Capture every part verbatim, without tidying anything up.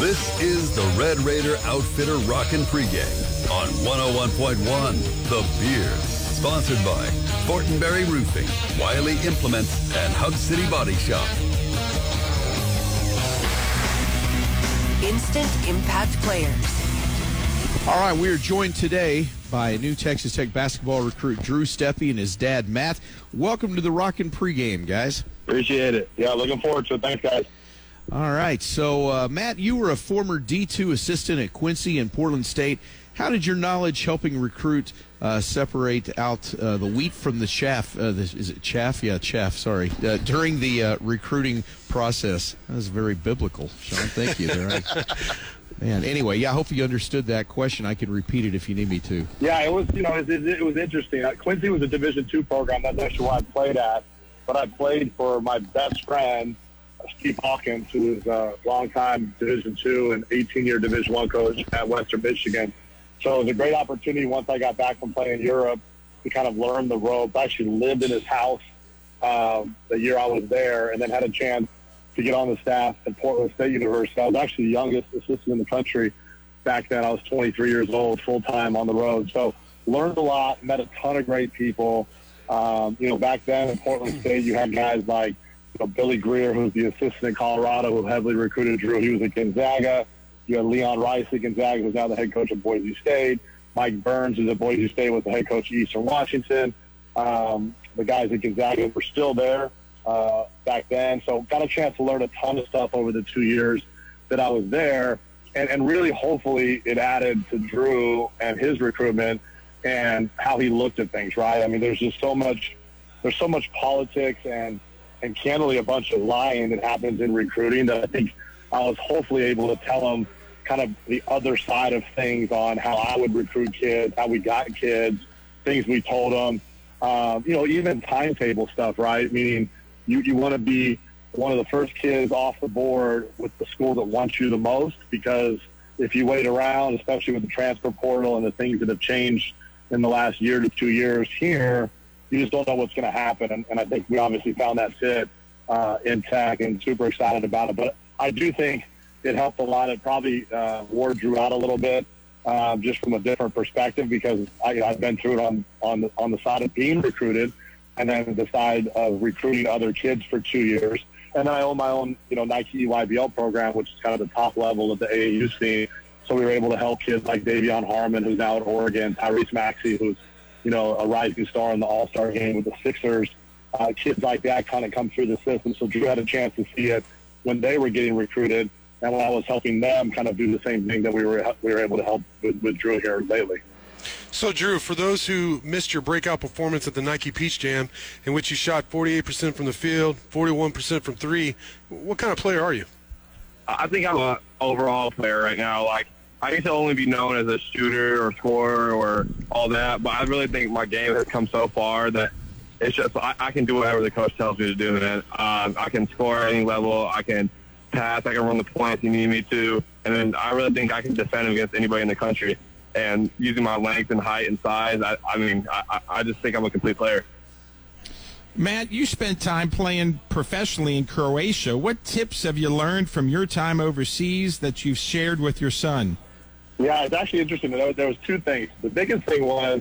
This is the Red Raider Outfitter Rockin' Pregame on one oh one point one The Beard. Sponsored by Fortenberry Roofing, Wiley Implements, and Hub City Body Shop. Instant impact players. All right, we are joined today by new Texas Tech basketball recruit Drew Steffi and his dad, Matt. Welcome to the Rockin' Pregame, guys. Appreciate it. Yeah, looking forward to it. Thanks, guys. All right, so uh, Matt, you were a former D two assistant at Quincy and Portland State. How did your knowledge helping recruit uh, separate out uh, the wheat from the chaff? Uh, the, is it chaff? Yeah, chaff, sorry. Uh, during the uh, recruiting process. That was very biblical, Sean. Thank you. All right. Man, anyway, yeah, I hope you understood that question. I can repeat it if you need me to. Yeah, it was, you know, it, it, it was interesting. Uh, Quincy was a Division two program. That's actually why I played at. But I played for my best friend, Steve Hawkins, who was a longtime Division two and eighteen-year Division I coach at Western Michigan. So it was a great opportunity once I got back from playing in Europe to kind of learn the ropes. I actually lived in his house um, the year I was there, and then had a chance to get on the staff at Portland State University. I was actually the youngest assistant in the country back then. I was twenty-three years old, full-time on the road. So learned a lot, met a ton of great people. Um, you know, back then at Portland State, you had guys like you know, Billy Greer, who was the assistant in Colorado, who heavily recruited Drew. He was at Gonzaga. You had Leon Rice at Gonzaga, who's now the head coach of Boise State. Mike Burns, who's at Boise State, was the head coach of Eastern Washington. Um, the guys at Gonzaga were still there uh, back then. So got a chance to learn a ton of stuff over the two years that I was there. And, and really, hopefully, it added to Drew and his recruitment and how he looked at things, right? I mean, there's just so much, there's so much politics and, and candidly a bunch of lying that happens in recruiting that I think I was hopefully able to tell him kind of the other side of things on how I would recruit kids, how we got kids, things we told them, um, you know, even timetable stuff, right? Meaning you, you want to be one of the first kids off the board with the school that wants you the most, because if you wait around, especially with the transfer portal and the things that have changed in the last year to two years here, you just don't know what's going to happen. And, and I think we obviously found that fit uh, in Tech, and super excited about it. But I do think it helped a lot. It probably uh, wore Drew out a little bit, uh, just from a different perspective, because I, I've been through it on, on, the, on the side of being recruited and then the side of recruiting other kids for two years. And then I own my own, you know, Nike E Y B L program, which is kind of the top level of the A A U scene. So we were able to help kids like Davion Harmon, who's now at Oregon, Tyrese Maxey, who's, you know, a rising star in the All-Star game with the Sixers. Uh, kids like that kind of come through the system. So Drew had a chance to see it when they were getting recruited, and when I was helping them kind of do the same thing that we were we were able to help with, with Drew here lately. So, Drew, for those who missed your breakout performance at the Nike Peach Jam, in which you shot forty-eight percent from the field, forty-one percent from three, what kind of player are you? I think I'm an overall player right now. Like, I used to only be known as a shooter or scorer or all that, but I really think my game has come so far that it's just I, I can do whatever the coach tells me to do. And um, I can score at any level. I can pass. I can run the point if you need me to. And then I really think I can defend against anybody in the country. And using my length and height and size, I, I mean, I, I just think I'm a complete player. Matt, you spent time playing professionally in Croatia. What tips have you learned from your time overseas that you've shared with your son? Yeah, it's actually interesting. There was two things. The biggest thing was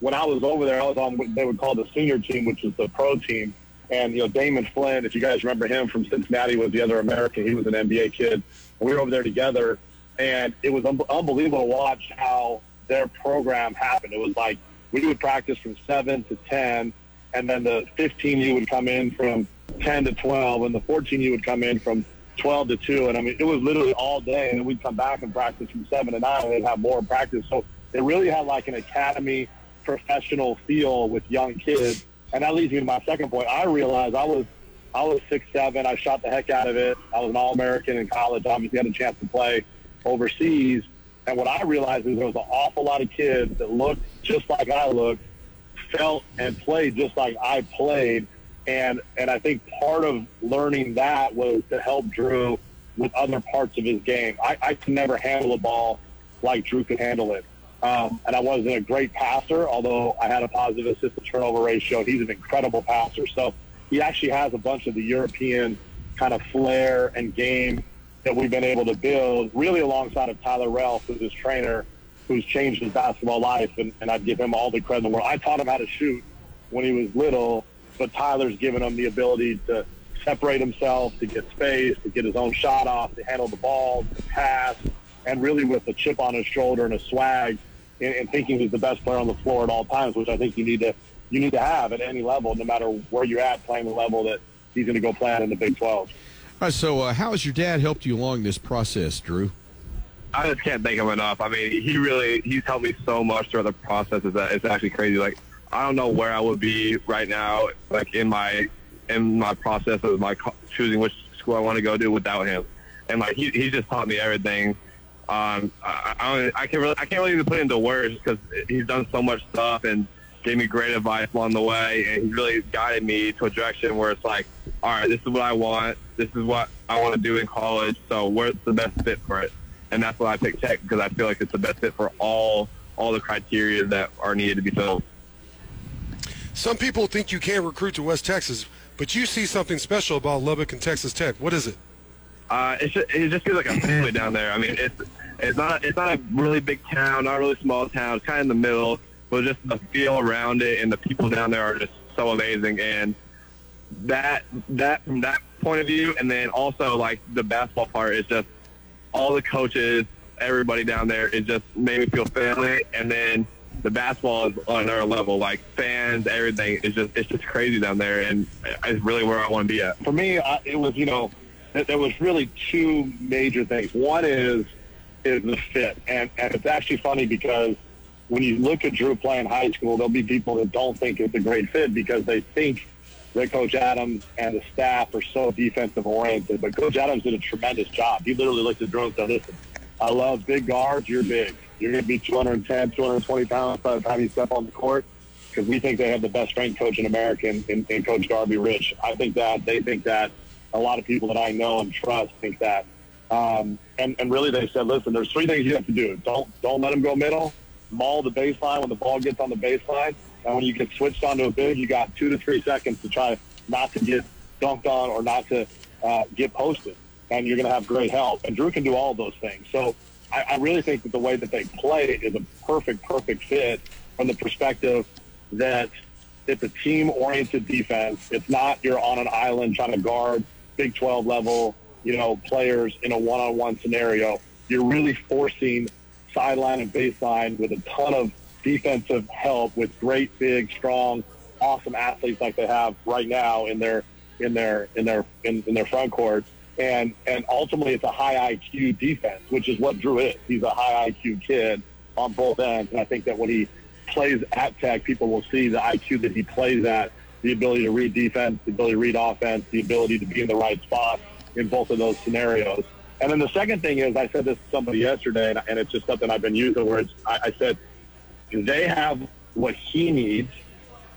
when I was over there, I was on what they would call the senior team, which is the pro team. And, you know, Damon Flynn, if you guys remember him from Cincinnati, was the other American. He was an N B A kid. We were over there together, and it was un- unbelievable to watch how their program happened. It was like we would practice from seven to ten, and then the fifteen U would come in from ten to twelve, and the fourteen U would come in from twelve to two. And, I mean, it was literally all day, and we'd come back and practice from seven to nine, and they'd have more practice. So it really had like an academy professional feel with young kids. And that leads me to my second point. I realized I was I was six seven. I shot the heck out of it. I was an All-American in college. Obviously had a chance to play overseas. And what I realized is there was an awful lot of kids that looked just like I looked, felt and played just like I played. And and I think part of learning that was to help Drew with other parts of his game. I, I could never handle a ball like Drew could handle it. Um, and I wasn't a great passer, although I had a positive assist-to-turnover ratio. He's an incredible passer. So he actually has a bunch of the European kind of flair and game that we've been able to build, really alongside of Tyler Ralph, who's his trainer, who's changed his basketball life, and, and I'd give him all the credit in the world. I taught him how to shoot when he was little, but Tyler's given him the ability to separate himself, to get space, to get his own shot off, to handle the ball, to pass, and really with a chip on his shoulder and a swag, and, and thinking he's the best player on the floor at all times, which I think you need to you need to have at any level, no matter where you're at, playing the level that he's going to go play at in the Big twelve. All right, so uh, how has your dad helped you along this process, Drew? I just can't thank him enough. I mean, he really, he's helped me so much throughout the process. It's, it's actually crazy. Like, I don't know where I would be right now, like, in my in my process of my co- choosing which school I want to go to without him. And, like, he he just taught me everything. Um, I, I, I, can really, I can't really even put it into words because he's done so much stuff and gave me great advice along the way, and he really guided me to a direction where it's like, all right, this is what I want. This is what I want to do in college, so where's the best fit for it? And that's why I picked Tech, because I feel like it's the best fit for all all the criteria that are needed to be filled. Some people think you can't recruit to West Texas, but you see something special about Lubbock and Texas Tech. What is it? Uh, it just, it just feels like a family down there. I mean, it's it's not it's not a really big town, not a really small town. It's kind of in the middle, but just the feel around it and the people down there are just so amazing. And that that from that point of view, and then also like the basketball part is just. All the coaches, everybody down there, it just made me feel family. And then the basketball is on another level, like fans, everything. It's just, it's just crazy down there, and it's really where I want to be at. For me, I, it was, you know, there was really two major things. One is is the fit, and, and it's actually funny because when you look at Drew playing high school, there'll be people that don't think it's a great fit because they think that Coach Adams and the staff are so defensive-oriented. But Coach Adams did a tremendous job. He literally looked at Drew and said, listen, I love big guards. You're big. You're going to be two hundred ten, two hundred twenty pounds by the time you step on the court because we think they have the best strength coach in America in, in, in Coach Darby Rich. I think that. They think that. A lot of people that I know and trust think that. Um, and, and really they said, listen, there's three things you have to do. Don't, don't let them go middle. Maul the baseline when the ball gets on the baseline. And when you get switched onto a big, you got two to three seconds to try not to get dunked on or not to uh, get posted. And you're going to have great help. And Drew can do all those things. So I, I really think that the way that they play is a perfect, perfect fit from the perspective that it's a team-oriented defense. It's not you're on an island trying to guard Big twelve level, you know, players in a one-on-one scenario. You're really forcing sideline and baseline with a ton of defensive help with great, big, strong, awesome athletes like they have right now in their in their in their in, in their front court, and and ultimately it's a high I Q defense, which is what Drew is. He's a high I Q kid on both ends, and I think that when he plays at Tech, people will see the I Q that he plays at, the ability to read defense, the ability to read offense, the ability to be in the right spot in both of those scenarios. And then the second thing is, I said this to somebody yesterday, and, and it's just something I've been using where it's, I, I said. They have what he needs,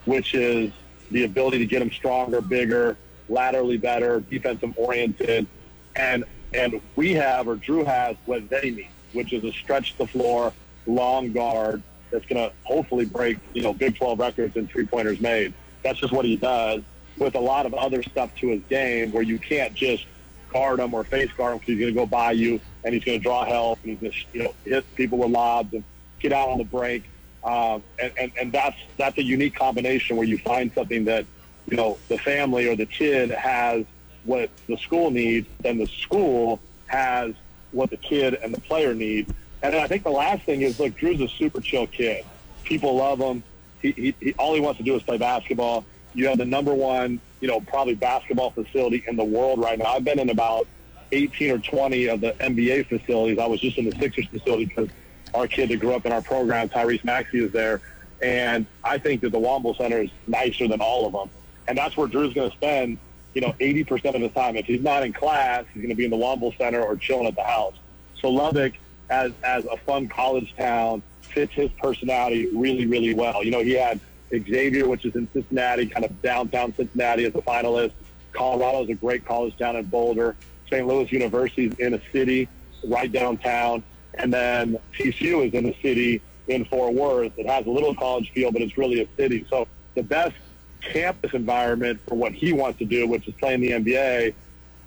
which is the ability to get him stronger, bigger, laterally better, defensive-oriented, and and we have, or Drew has, what they need, which is a stretch-the-floor, long guard that's going to hopefully break, you know, Big twelve records in three-pointers made. That's just what he does with a lot of other stuff to his game where you can't just guard him or face guard him because he's going to go by you and he's going to draw help and he's going to, you know, hit people with lobs and get out on the break. Um, and, and, and that's that's a unique combination where you find something that, you know, the family or the kid has what the school needs, then the school has what the kid and the player need. And then I think the last thing is, look, Drew's a super chill kid. People love him. He, he, he all he wants to do is play basketball. You have the number one, you know, probably basketball facility in the world right now. I've been in about eighteen or twenty of the N B A facilities. I was just in the Sixers facility because our kid that grew up in our program, Tyrese Maxey, is there. And I think that the Womble Center is nicer than all of them. And that's where Drew's going to spend, you know, eighty percent of his time. If he's not in class, he's going to be in the Womble Center or chilling at the house. So Lubbock, as as a fun college town, fits his personality really, really well. You know, he had Xavier, which is in Cincinnati, kind of downtown Cincinnati as a finalist. Colorado's a great college town in Boulder. Saint Louis University is in a city right downtown. And then T C U is in the city in Fort Worth. It has a little college feel, but it's really a city. So the best campus environment for what he wants to do, which is play in the N B A,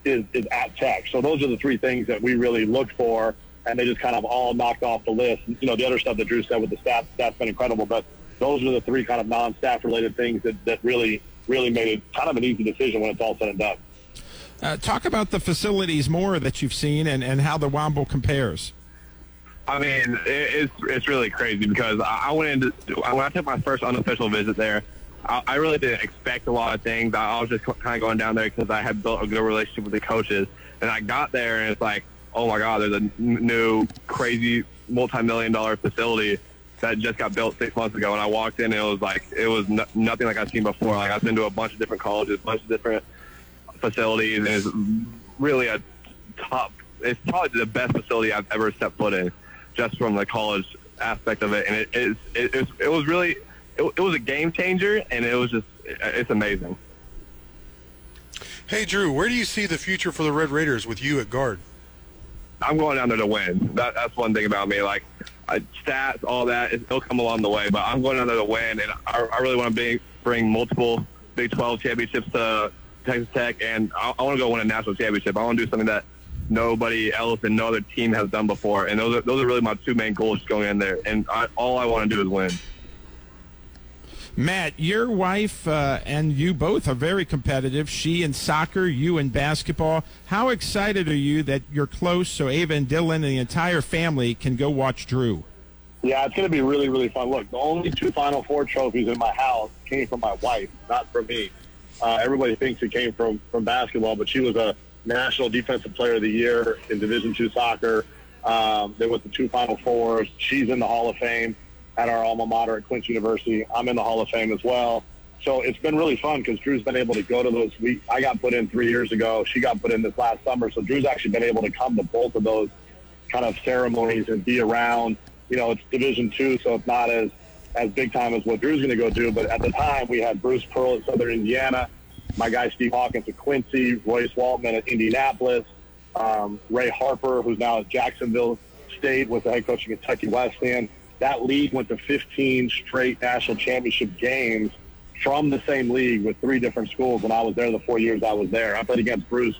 is, is at Tech. So those are the three things that we really looked for, and they just kind of all knocked off the list. And, you know, the other stuff that Drew said with the staff, staff's been incredible, but those are the three kind of non-staff related things that, that really, really made it kind of an easy decision when it's all said and done. Uh, talk about the facilities more that you've seen and, and how the Womble compares. I mean, it's it's really crazy because I went into when I took my first unofficial visit there, I, I really didn't expect a lot of things. I was just kind of going down there because I had built a good relationship with the coaches, and I got there and it's like, oh my God, there's a new crazy multi-million dollar facility that just got built six months ago. And I walked in and it was like it was no, nothing like I've seen before. Like I've been to a bunch of different colleges, a bunch of different facilities, and it's really a top. It's probably the best facility I've ever stepped foot in, just from the college aspect of it. And it it, it, it, it was really, it, it was a game changer, and it was just, it, it's amazing. Hey, Drew, where do you see the future for the Red Raiders with you at guard? I'm going down there to win. That, that's one thing about me. Like, I, stats, all that, it'll come along the way, but I'm going down there to win, and I, I really want to be, bring multiple Big twelve championships to Texas Tech, and I, I want to go win a national championship. I want to do something that nobody else and no other team has done before, and those are, those are really my two main goals going in there, and I, all I want to do is win. Matt, your wife uh, and you both are very competitive. She in soccer, you in basketball. How excited are you that you're close so Ava and Dylan and the entire family can go watch Drew? Yeah, it's going to be really, really fun. Look, the only two Final Four trophies in my house came from my wife, not from me. Uh, everybody thinks it came from, from basketball, but she was a National Defensive Player of the Year in Division two soccer. Um, there was the two Final Fours. She's in the Hall of Fame at our alma mater at Clinch University. I'm in the Hall of Fame as well. So it's been really fun because Drew's been able to go to those weeks. I got put in three years ago. She got put in this last summer. So Drew's actually been able to come to both of those kind of ceremonies and be around. You know, it's Division two, so it's not as, as big time as what Drew's going to go do. But at the time, we had Bruce Pearl at Southern Indiana, my guy Steve Hawkins at Quincy, Royce Waltman at Indianapolis, um, Ray Harper, who's now at Jacksonville State, was the head coach of Kentucky Wesleyan. That league went to fifteen straight national championship games from the same league with three different schools when I was there the four years I was there. I played against Bruce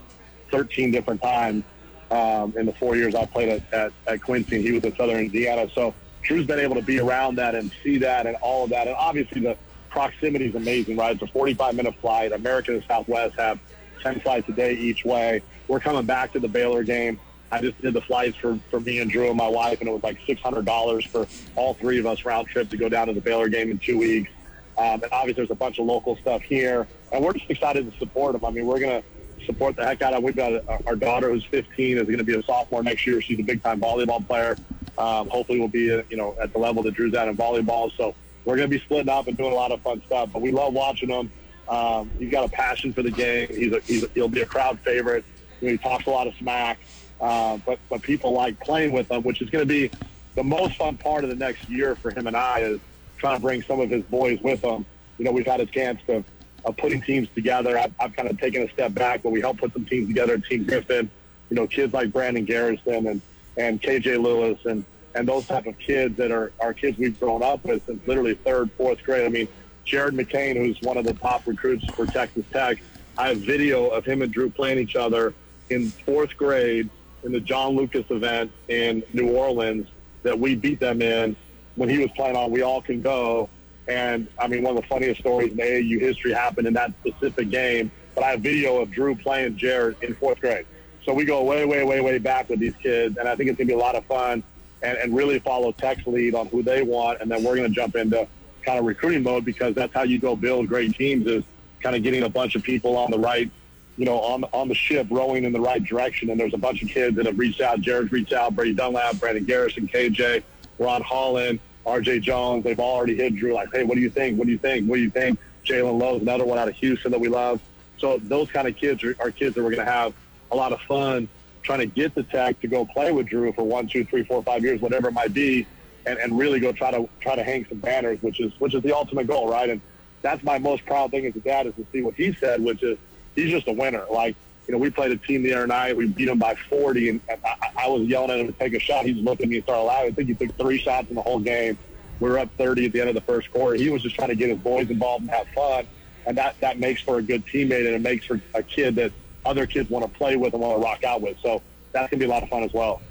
thirteen different times um, in the four years I played at, at, at Quincy, and he was at Southern Indiana. So Drew's been able to be around that and see that and all of that. And obviously the proximity is amazing, right? It's a forty-five minute flight. America and Southwest have ten flights a day each way. We're coming back to the Baylor game. I just did the flights for, for me and Drew and my wife, and it was like six hundred dollars for all three of us round trip to go down to the Baylor game in two weeks. Um, and obviously there's a bunch of local stuff here, and we're just excited to support them. I mean, we're going to support the heck out of them. We've got a, our daughter who's fifteen, is going to be a sophomore next year. She's a big-time volleyball player. Um, hopefully we'll be, uh, you know, at the level that Drew's at in volleyball. So we're going to be splitting up and doing a lot of fun stuff, but we love watching him. Um, he's got a passion for the game. He's a, he's a, he'll be a crowd favorite. You know, he talks a lot of smack, uh, but but people like playing with him, which is going to be the most fun part of the next year for him and I, is trying to bring some of his boys with him. You know, we've had a chance to of putting teams together. I've, I've kind of taken a step back, but we helped put some teams together at Team Griffin. You know, kids like Brandon Garrison and, and K J Lewis and and those type of kids that are, are kids we've grown up with since literally third, fourth grade. I mean, Jared McCain, who's one of the top recruits for Texas Tech, I have video of him and Drew playing each other in fourth grade in the John Lucas event in New Orleans that we beat them in when he was playing on We All Can Go. And, I mean, one of the funniest stories in A A U history happened in that specific game, but I have video of Drew playing Jared in fourth grade. So we go way, way, way, way back with these kids, and I think it's going to be a lot of fun. And, and really follow Tech's lead on who they want, and then we're going to jump into kind of recruiting mode, because that's how you go build great teams, is kind of getting a bunch of people on the right, you know, on on the ship, rowing in the right direction. And there's a bunch of kids that have reached out. Jared's reached out, Brady Dunlap, Brandon Garrison, K J, Ron Holland, R J. Jones. They've already hit Drew like, hey, what do you think? What do you think? What do you think? Jalen Lowe's, another one out of Houston that we love. So those kind of kids are, are kids that we're going to have a lot of fun trying to get the Tech to go play with Drew for one, two, three, four, five years, whatever it might be, and, and really go try to try to hang some banners, which is which is the ultimate goal, right? And that's my most proud thing as a dad, is to see what he said, which is he's just a winner. Like, you know, we played a team the other night, we beat them by forty, and, and I, I was yelling at him to take a shot. He's looking at me and started laughing. I think he took three shots in the whole game. We were up thirty at the end of the first quarter. He was just trying to get his boys involved and have fun, and that, that makes for a good teammate, and it makes for a kid that other kids want to play with and want to rock out with. So that's going to be a lot of fun as well.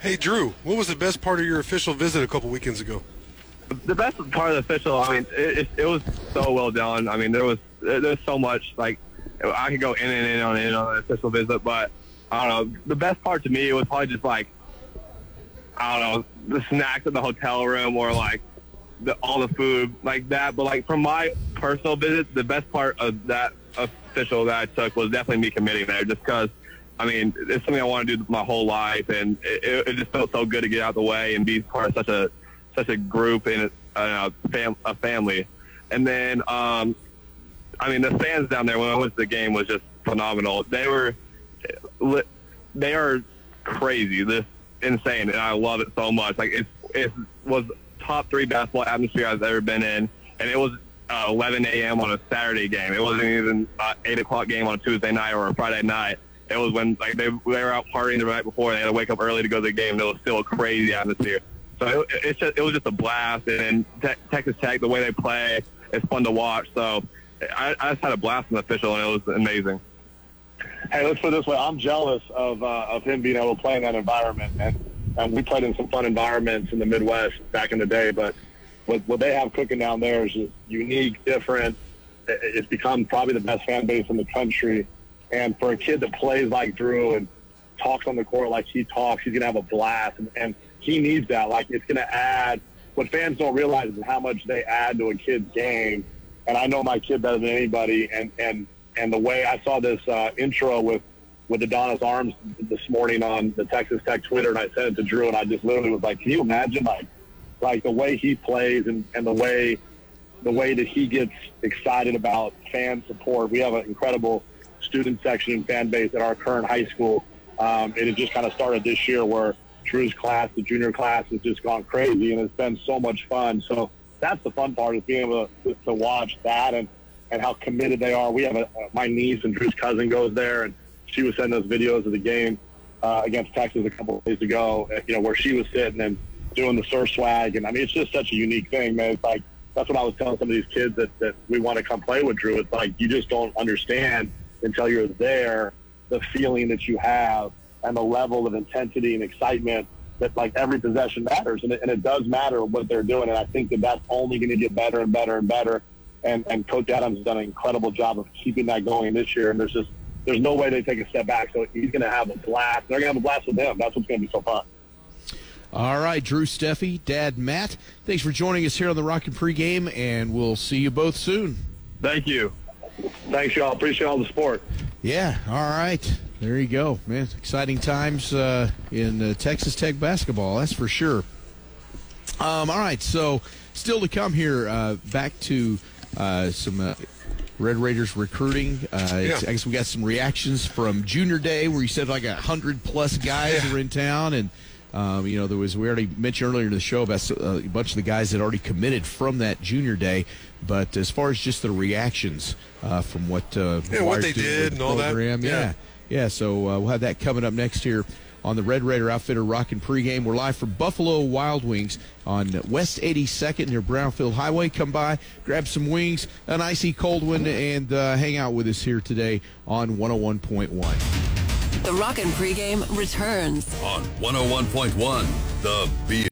Hey, Drew, what was the best part of your official visit a couple weekends ago? The best part of the official, I mean, it, it, it was so well done. I mean, there was there's so much, like, I could go in and in on in on an official visit, but I don't know. The best part to me was probably just, like, I don't know, the snacks in the hotel room or, like, the, all the food like that. But, like, from my personal visit, the best part of that official that I took was definitely me committing there, just because, I mean, it's something I want to do my whole life, and it, it just felt so good to get out of the way and be part of such a such a group and a, a, fam, a family. And then, um, I mean, the fans down there when I went to the game was just phenomenal. They were, they are crazy, this insane, and I love it so much. Like, it, it was top three basketball atmosphere I've ever been in, and it was uh, eleven a.m. on a Saturday game. It wasn't even an eight o'clock game on a Tuesday night or a Friday night. It was when, like, they, they were out partying the night before, and they had to wake up early to go to the game. And it was still a crazy atmosphere. So it, it's just, it was just a blast. And te- Texas Tech, the way they play, it's fun to watch. So I, I just had a blast in the official, and it was amazing. Hey, let's put it this way. I'm jealous of uh, of him being able to play in that environment. And, and we played in some fun environments in the Midwest back in the day. But what, what they have cooking down there is just unique, different. It, it's become probably the best fan base in the country. And for a kid that plays like Drew and talks on the court like he talks, he's going to have a blast. And, and he needs that. Like, it's going to add – what fans don't realize is how much they add to a kid's game. And I know my kid better than anybody. And, and, and the way I saw this uh, intro with, with Adonis Arms this morning on the Texas Tech Twitter, and I sent it to Drew, and I just literally was like, can you imagine, like, like the way he plays and, and the way the way that he gets excited about fan support? We have an incredible – student section and fan base at our current high school. Um, it has just kind of started this year where Drew's class, the junior class, has just gone crazy, and it's been so much fun. So that's the fun part, is being able to, to watch that and, and how committed they are. We have a, my niece and Drew's cousin goes there, and she was sending us videos of the game uh, against Texas a couple of days ago, you know, where she was sitting and doing the surf swag. And, I mean, it's just such a unique thing, man. It's like, that's what I was telling some of these kids that, that we want to come play with Drew. It's like, you just don't understand until you're there, the feeling that you have and the level of intensity and excitement that, like, every possession matters. And it, and it does matter what they're doing. And I think that that's only going to get better and better and better. And, and Coach Adams has done an incredible job of keeping that going this year. And there's just, there's no way they take a step back. So he's going to have a blast. They're going to have a blast with him. That's what's going to be so fun. All right, Drew Steffi, Dad Matt, thanks for joining us here on the Rockin' Pregame, and we'll see you both soon. Thank you. Thanks, y'all. Appreciate all the support. Yeah, all right. There you go, man. Exciting times uh, in uh, Texas Tech basketball, that's for sure. Um, all right, so still to come here, uh, back to uh, some uh, Red Raiders recruiting. Uh, yeah. I guess we got some reactions from Junior Day where you said like one hundred plus guys yeah. were in town. And, um, you know, there was, we already mentioned earlier in the show about a bunch of the guys that already committed from that Junior Day. But as far as just the reactions uh, from what uh, yeah, what they did and all that, yeah, yeah. yeah so uh, we'll have that coming up next here on the Red Raider Outfitter Rockin' Pregame. We're live from Buffalo Wild Wings on West eighty-second near Brownfield Highway. Come by, grab some wings, an icy cold one, and uh, hang out with us here today on one oh one point one. The Rockin' Pregame returns on one oh one point one. The Beer.